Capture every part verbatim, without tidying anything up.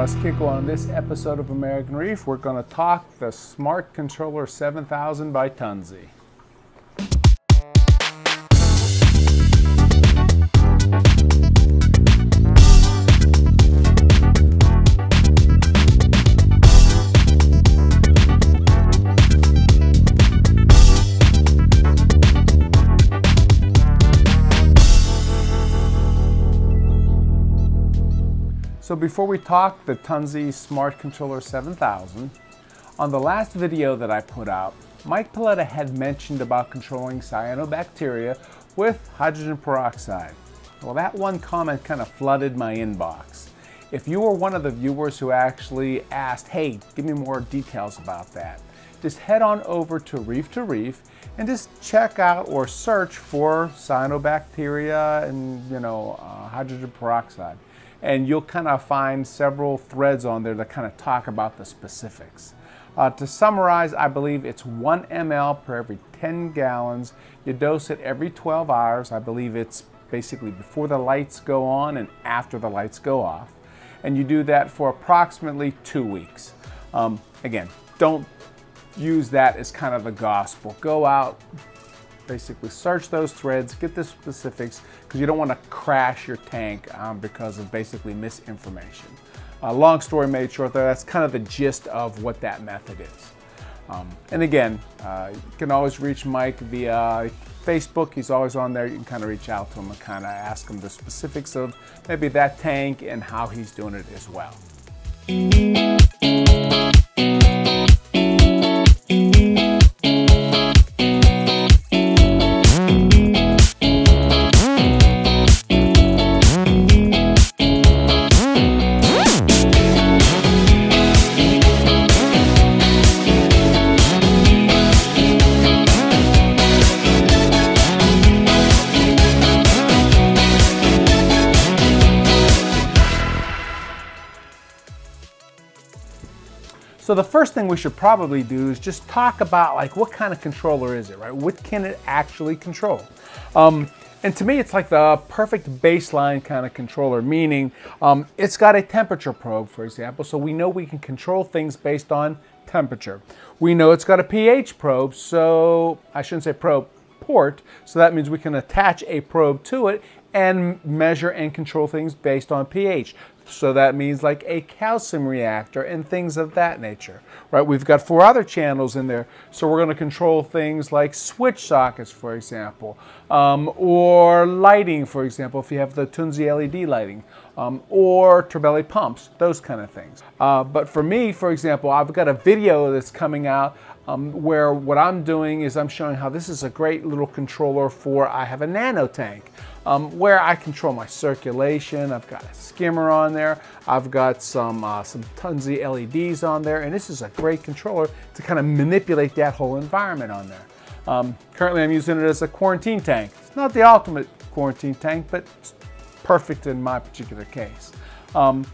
Russ Kickel. On this episode of American Reef, we're going to talk the Smart Controller seven thousand by Tunze. So before we talk the Tunze Smart Controller seven thousand, on the last video that I put out, Mike Paletta had mentioned about controlling cyanobacteria with hydrogen peroxide. Well, that one comment kind of flooded my inbox. If you were one of the viewers who actually asked, hey, give me more details about that, just head on over to Reef to Reef and just check out or search for cyanobacteria and, you know, uh, hydrogen peroxide. And you'll kind of find several threads on there that kind of talk about the specifics. Uh, to summarize, I believe it's one milliliter per every ten gallons. You dose it every twelve hours. I believe it's basically before the lights go on and after the lights go off. And you do that for approximately two weeks. Um, again, don't use that as kind of the gospel. Go out, basically search those threads, get the specifics, because you don't want to crash your tank um, because of basically misinformation. Uh, long story made short though, that's kind of the gist of what that method is. Um, and again, uh, you can always reach Mike via Facebook. He's always on there. You can kind of reach out to him and kind of ask him the specifics of maybe that tank and how he's doing it as well. So the first thing we should probably do is just talk about like what kind of controller is it, right? What can it actually control? Um, and to me, it's like the perfect baseline kind of controller, meaning um, it's got a temperature probe, for example, so we know we can control things based on temperature. We know it's got a pH probe, so I shouldn't say probe, port, so that means we can attach a probe to it and measure and control things based on pH. So that means like a calcium reactor and things of that nature, right? We've got four other channels in there, so we're going to control things like switch sockets, for example, um, or lighting, for example, if you have the Tunze L E D lighting, um, or turbelli pumps, those kind of things. Uh, but for me, for example, I've got a video that's coming out um, where what I'm doing is I'm showing how this is a great little controller for, I have a nano tank. Um, where I control my circulation. I've got a skimmer on there. I've got some, uh, some Tunze L E Ds on there, and this is a great controller to kind of manipulate that whole environment on there. Um, currently I'm using it as a quarantine tank. It's not the ultimate quarantine tank, but it's perfect in my particular case. Um,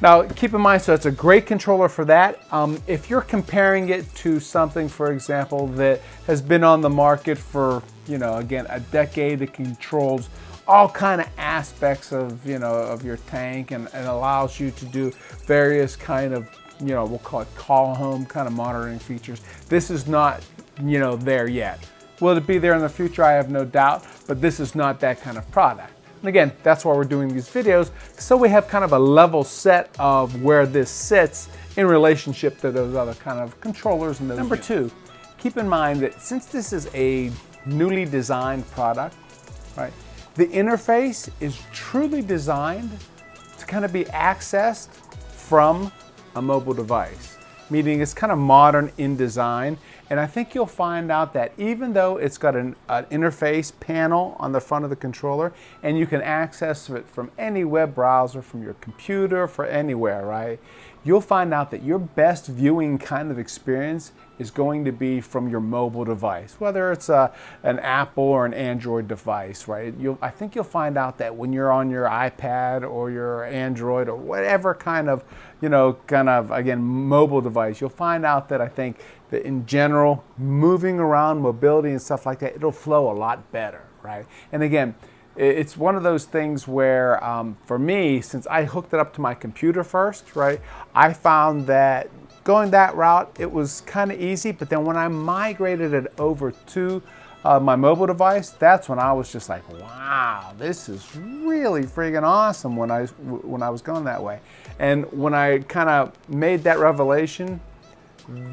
Now, keep in mind, so it's a great controller for that. Um, if you're comparing it to something, for example, that has been on the market for, you know, again, a decade, that controls all kind of aspects of, you know, of your tank and, and allows you to do various kind of, you know, we'll call it call home kind of monitoring features. This is not, you know, there yet. Will it be there in the future? I have no doubt, but this is not that kind of product. And again, that's why we're doing these videos, so we have kind of a level set of where this sits in relationship to those other kind of controllers. And those Number two, keep in mind that since this is a newly designed product, right, the interface is truly designed to kind of be accessed from a mobile device, meaning it's kind of modern in design. And I think you'll find out that even though it's got an, an interface panel on the front of the controller, and you can access it from any web browser, from your computer, for anywhere, right? You'll find out that your best viewing kind of experience is going to be from your mobile device, whether it's a, an Apple or an Android device, right? You'll, I think you'll find out that when you're on your iPad or your Android or whatever kind of, you know, kind of, again, mobile device, you'll find out that I think that in general, moving around, mobility and stuff like that, it'll flow a lot better, right? And again, it's one of those things where um, for me, since I hooked it up to my computer first, right, I found that going that route, it was kind of easy, but then when I migrated it over to Uh, my mobile device, that's when I was just like, wow, this is really freaking awesome when I, when I was going that way. And when I kind of made that revelation,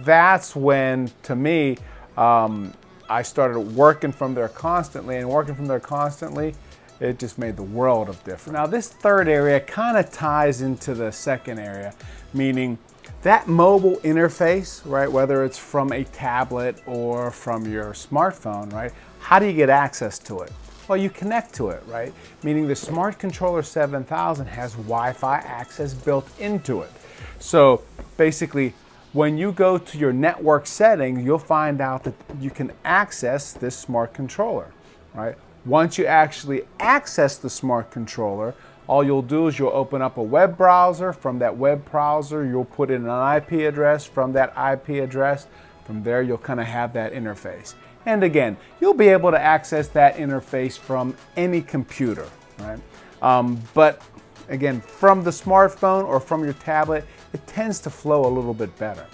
that's when, to me, um, I started working from there constantly and working from there constantly. It just made the world of difference. Now this third area kind of ties into the second area, meaning that mobile interface, right, whether it's from a tablet or from your smartphone, right, how do you get access to it? Well, you connect to it, right? Meaning the Smart Controller seven thousand has Wi-Fi access built into it. So basically, when you go to your network setting, you'll find out that you can access this Smart Controller, right? Once you actually access the Smart Controller, all you'll do is you'll open up a web browser. From that web browser, you'll put in an I P address. From that I P address, from there, you'll kind of have that interface. And again, you'll be able to access that interface from any computer, right? Um, but again, from the smartphone or from your tablet, it tends to flow a little bit better.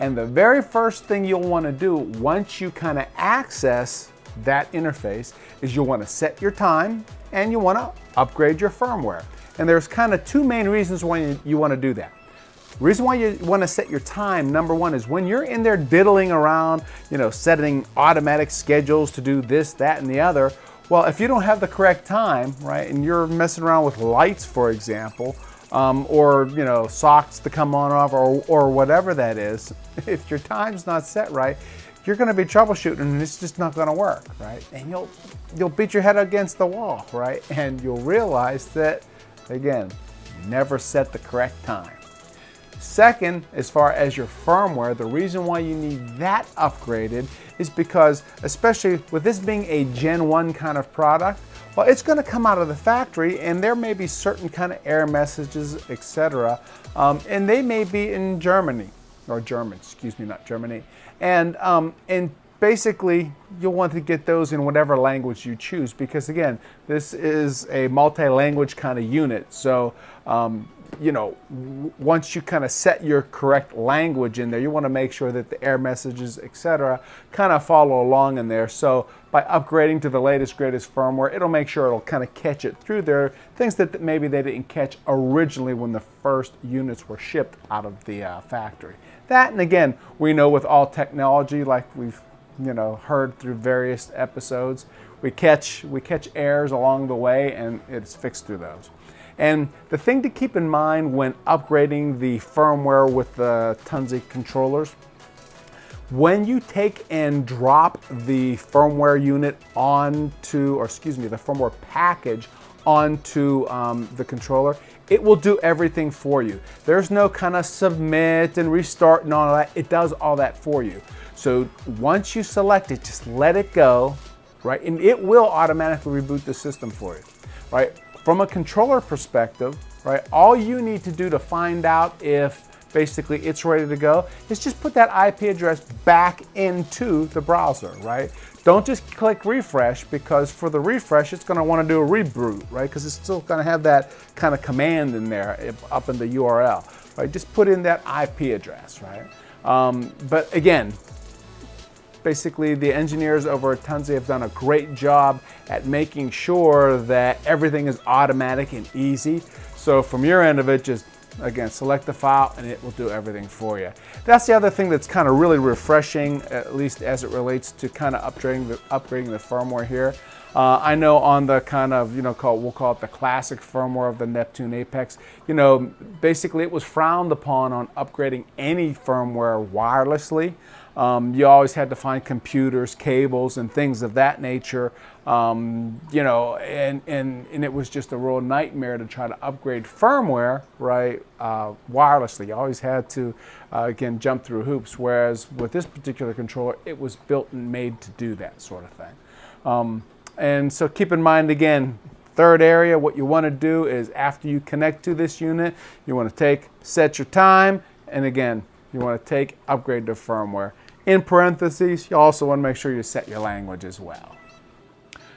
And the very first thing you'll want to do once you kind of access that interface is you'll want to set your time and you want to upgrade your firmware. And there's kind of two main reasons why you, you want to do that. Reason why you want to set your time, number one, is when you're in there diddling around, you know, setting automatic schedules to do this, that, and the other. Well, if you don't have the correct time, right, and you're messing around with lights, for example, um, or, you know, socks to come on off or, or whatever that is, if your time's not set right, you're going to be troubleshooting and it's just not going to work, right? And you'll you'll beat your head against the wall, right? And you'll realize that, again, you never set the correct time. Second, as far as your firmware, the reason why you need that upgraded is because, especially with this being a Gen one kind of product, well, it's going to come out of the factory and there may be certain kind of error messages, et cetera. Um, and they may be in Germany. or German, excuse me, not Germany. And, um, and basically, you'll want to get those in whatever language you choose because, again, this is a multi-language kind of unit. So, um, you know, once you kind of set your correct language in there, you want to make sure that the error messages, et cetera, kind of follow along in there. So by upgrading to the latest, greatest firmware, it'll make sure it'll kind of catch it through there, things that maybe they didn't catch originally when the first units were shipped out of the uh, factory. That, and again, we know with all technology, like we've you know heard through various episodes, we catch we catch errors along the way, and it's fixed through those. And the thing to keep in mind when upgrading the firmware with the Tunze controllers, when you take and drop the firmware unit onto, or excuse me, the firmware package onto um, the controller, it will do everything for you. There's no kind of submit and restart and all that. It does all that for you. So once you select it, just let it go, right? And it will automatically reboot the system for you, right? From a controller perspective, right, all you need to do to find out if basically it's ready to go is just put that I P address back into the browser, right? Don't just click refresh because for the refresh, it's gonna wanna do a reboot, right? Because it's still gonna have that kind of command in there up in the U R L, right? Just put in that I P address, right? Um, but again, basically, the engineers over at Tunze have done a great job at making sure that everything is automatic and easy. So from your end of it, just, again, select the file and it will do everything for you. That's the other thing that's kind of really refreshing, at least as it relates to kind of upgrading the, upgrading the firmware here. Uh, I know on the kind of, you know, call, we'll call it the classic firmware of the Neptune Apex, you know, basically it was frowned upon on upgrading any firmware wirelessly. Um, you always had to find computers, cables, and things of that nature, um, you know, and, and, and it was just a real nightmare to try to upgrade firmware, right, uh, wirelessly. You always had to, uh, again, jump through hoops, whereas with this particular controller, it was built and made to do that sort of thing. Um, and so keep in mind, again, third area, what you want to do is after you connect to this unit, you want to take, set your time, and again, you want to take, upgrade the firmware. In parentheses, you also want to make sure you set your language as well.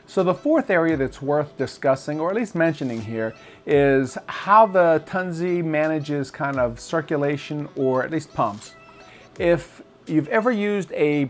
So the fourth area that's worth discussing, or at least mentioning here, is how the Tunze manages kind of circulation, or at least pumps. If you've ever used a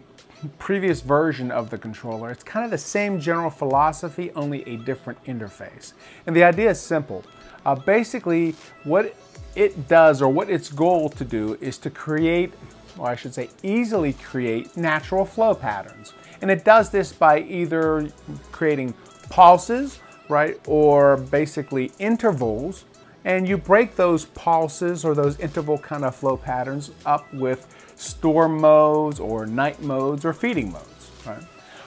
previous version of the controller, it's kind of the same general philosophy, only a different interface. And the idea is simple. Uh, basically, what it does, or what its goal to do, is to create, or I should say easily create, natural flow patterns. And it does this by either creating pulses, right, or basically intervals, and you break those pulses or those interval kind of flow patterns up with storm modes or night modes or feeding modes, right?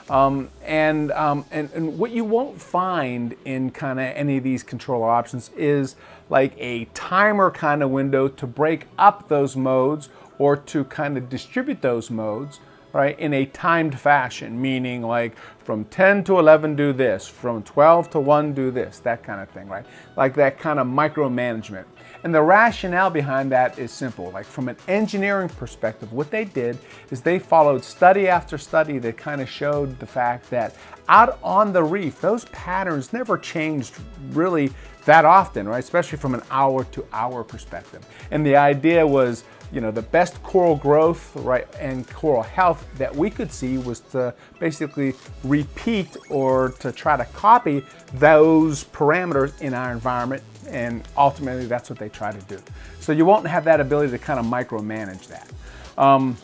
Um, and, um, and, and what you won't find in kind of any of these controller options is like a timer kind of window to break up those modes or to kind of distribute those modes, right, in a timed fashion, meaning like from ten to eleven do this, from twelve to one do this, that kind of thing, right? Like that kind of micromanagement. And the rationale behind that is simple. Like from an engineering perspective, what they did is they followed study after study that kind of showed the fact that out on the reef, those patterns never changed really that often, right? Especially from an hour to hour perspective. And the idea was, you know, the best coral growth, right, and coral health that we could see was to basically repeat or to try to copy those parameters in our environment, and ultimately that's what they try to do. So you won't have that ability to kind of micromanage that. Um,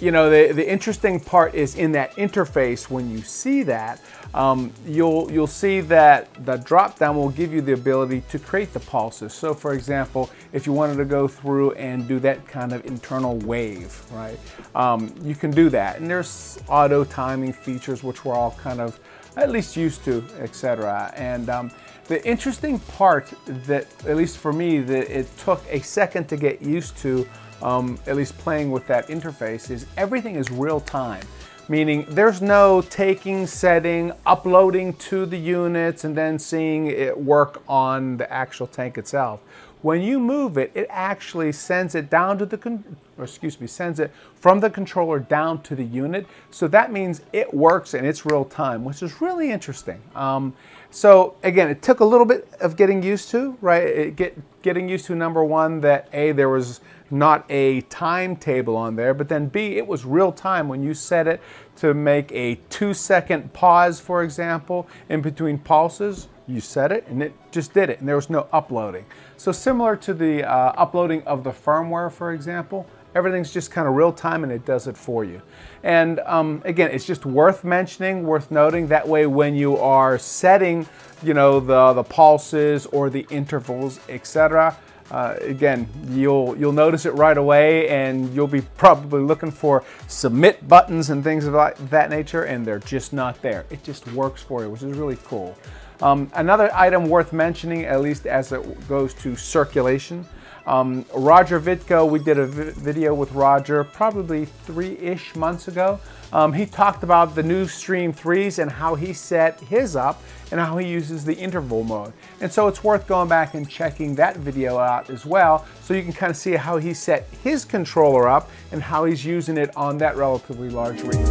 you know, the, the interesting part is in that interface, when you see that, um, you'll, you'll see that the drop down will give you the ability to create the pulses. So for example, if you wanted to go through and do that kind of internal wave, right, um, you can do that. And there's auto timing features, which we're all kind of at least used to, et cetera. And um, the interesting part that, at least for me, that it took a second to get used to, um, at least playing with that interface, is everything is real time. Meaning there's no taking, setting, uploading to the units, and then seeing it work on the actual tank itself. When you move it, it actually sends it down to the, con or excuse me, sends it from the controller down to the unit. So that means it works and it's real time, which is really interesting. Um, so again, it took a little bit of getting used to, right? It get, getting used to, number one, that A, there was not a timetable on there, but then B, it was real time when you set it to make a two second pause, for example, in between pulses. You set it and it just did it, and there was no uploading. So similar to the uh, uploading of the firmware, for example, everything's just kind of real time and it does it for you. And um, again, it's just worth mentioning, worth noting. That way when you are setting, you know, the, the pulses or the intervals, et cetera, Uh, again, you'll, you'll notice it right away, and you'll be probably looking for submit buttons and things of that nature, and they're just not there. It just works for you, which is really cool. Um, another item worth mentioning, at least as it goes to circulation, um, Roger Vitko, we did a vi video with Roger probably three-ish months ago. Um, he talked about the new Stream threes and how he set his up and how he uses the interval mode. And so it's worth going back and checking that video out as well, so you can kind of see how he set his controller up and how he's using it on that relatively large reef.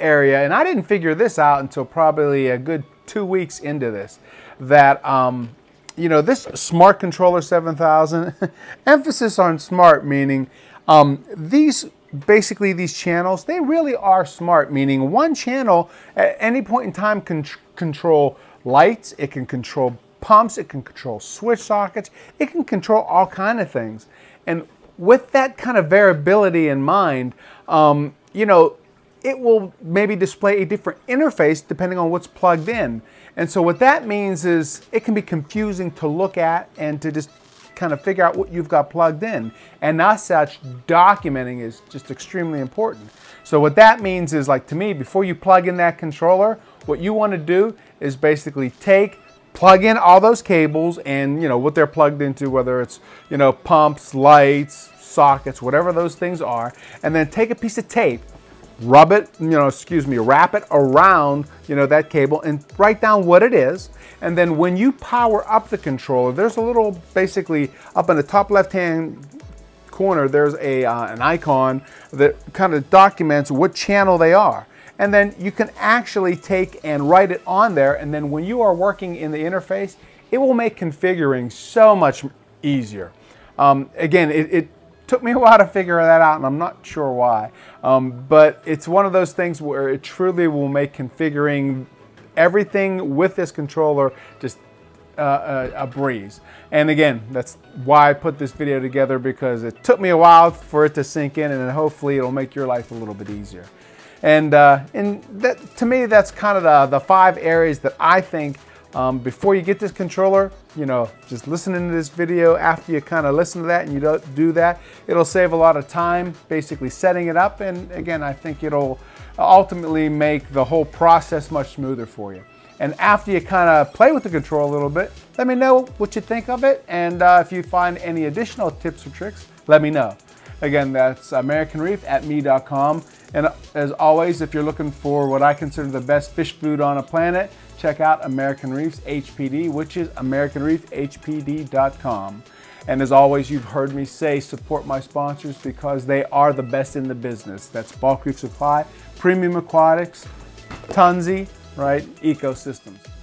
Area, and I didn't figure this out until probably a good two weeks into this, that um, you know, this Smart Controller seven thousand, emphasis on smart, meaning um, these basically these channels, they really are smart, meaning one channel at any point in time can control lights, it can control pumps, it can control switch sockets, it can control all kind of things. And with that kind of variability in mind, um, you know, it will maybe display a different interface depending on what's plugged in. And so what that means is it can be confusing to look at and to just kind of figure out what you've got plugged in. And as such, documenting is just extremely important. So what that means is, like to me, before you plug in that controller, what you want to do is basically take, plug in all those cables and, you know, what they're plugged into, whether it's, you know, pumps, lights, sockets, whatever those things are, and then take a piece of tape, rub it, you know, excuse me, wrap it around, you know, that cable and write down what it is. And then when you power up the controller, there's a little, basically up in the top left-hand corner, there's a, uh, an icon that kind of documents what channel they are. And then you can actually take and write it on there. And then when you are working in the interface, it will make configuring so much easier. Um, again, it, it took me a while to figure that out, and I'm not sure why. Um, but it's one of those things where it truly will make configuring everything with this controller just uh, a, a breeze. And again, that's why I put this video together, because it took me a while for it to sink in, and then hopefully it'll make your life a little bit easier. And, uh, and that, to me, that's kind of the, the five areas that I think um, before you get this controller, you know, just listening to this video, after you kind of listen to that and you don't do that, it'll save a lot of time basically setting it up. And again, I think it'll ultimately make the whole process much smoother for you. And after you kind of play with the controller a little bit, let me know what you think of it. And uh, if you find any additional tips or tricks, let me know. Again, that's American Reef at me dot com. And as always, if you're looking for what I consider the best fish food on the planet, check out American Reefs H P D, which is American Reef H P D dot com. And as always, you've heard me say, support my sponsors because they are the best in the business. That's Bulk Reef Supply, Premium Aquatics, Tunze, right? Ecosystems.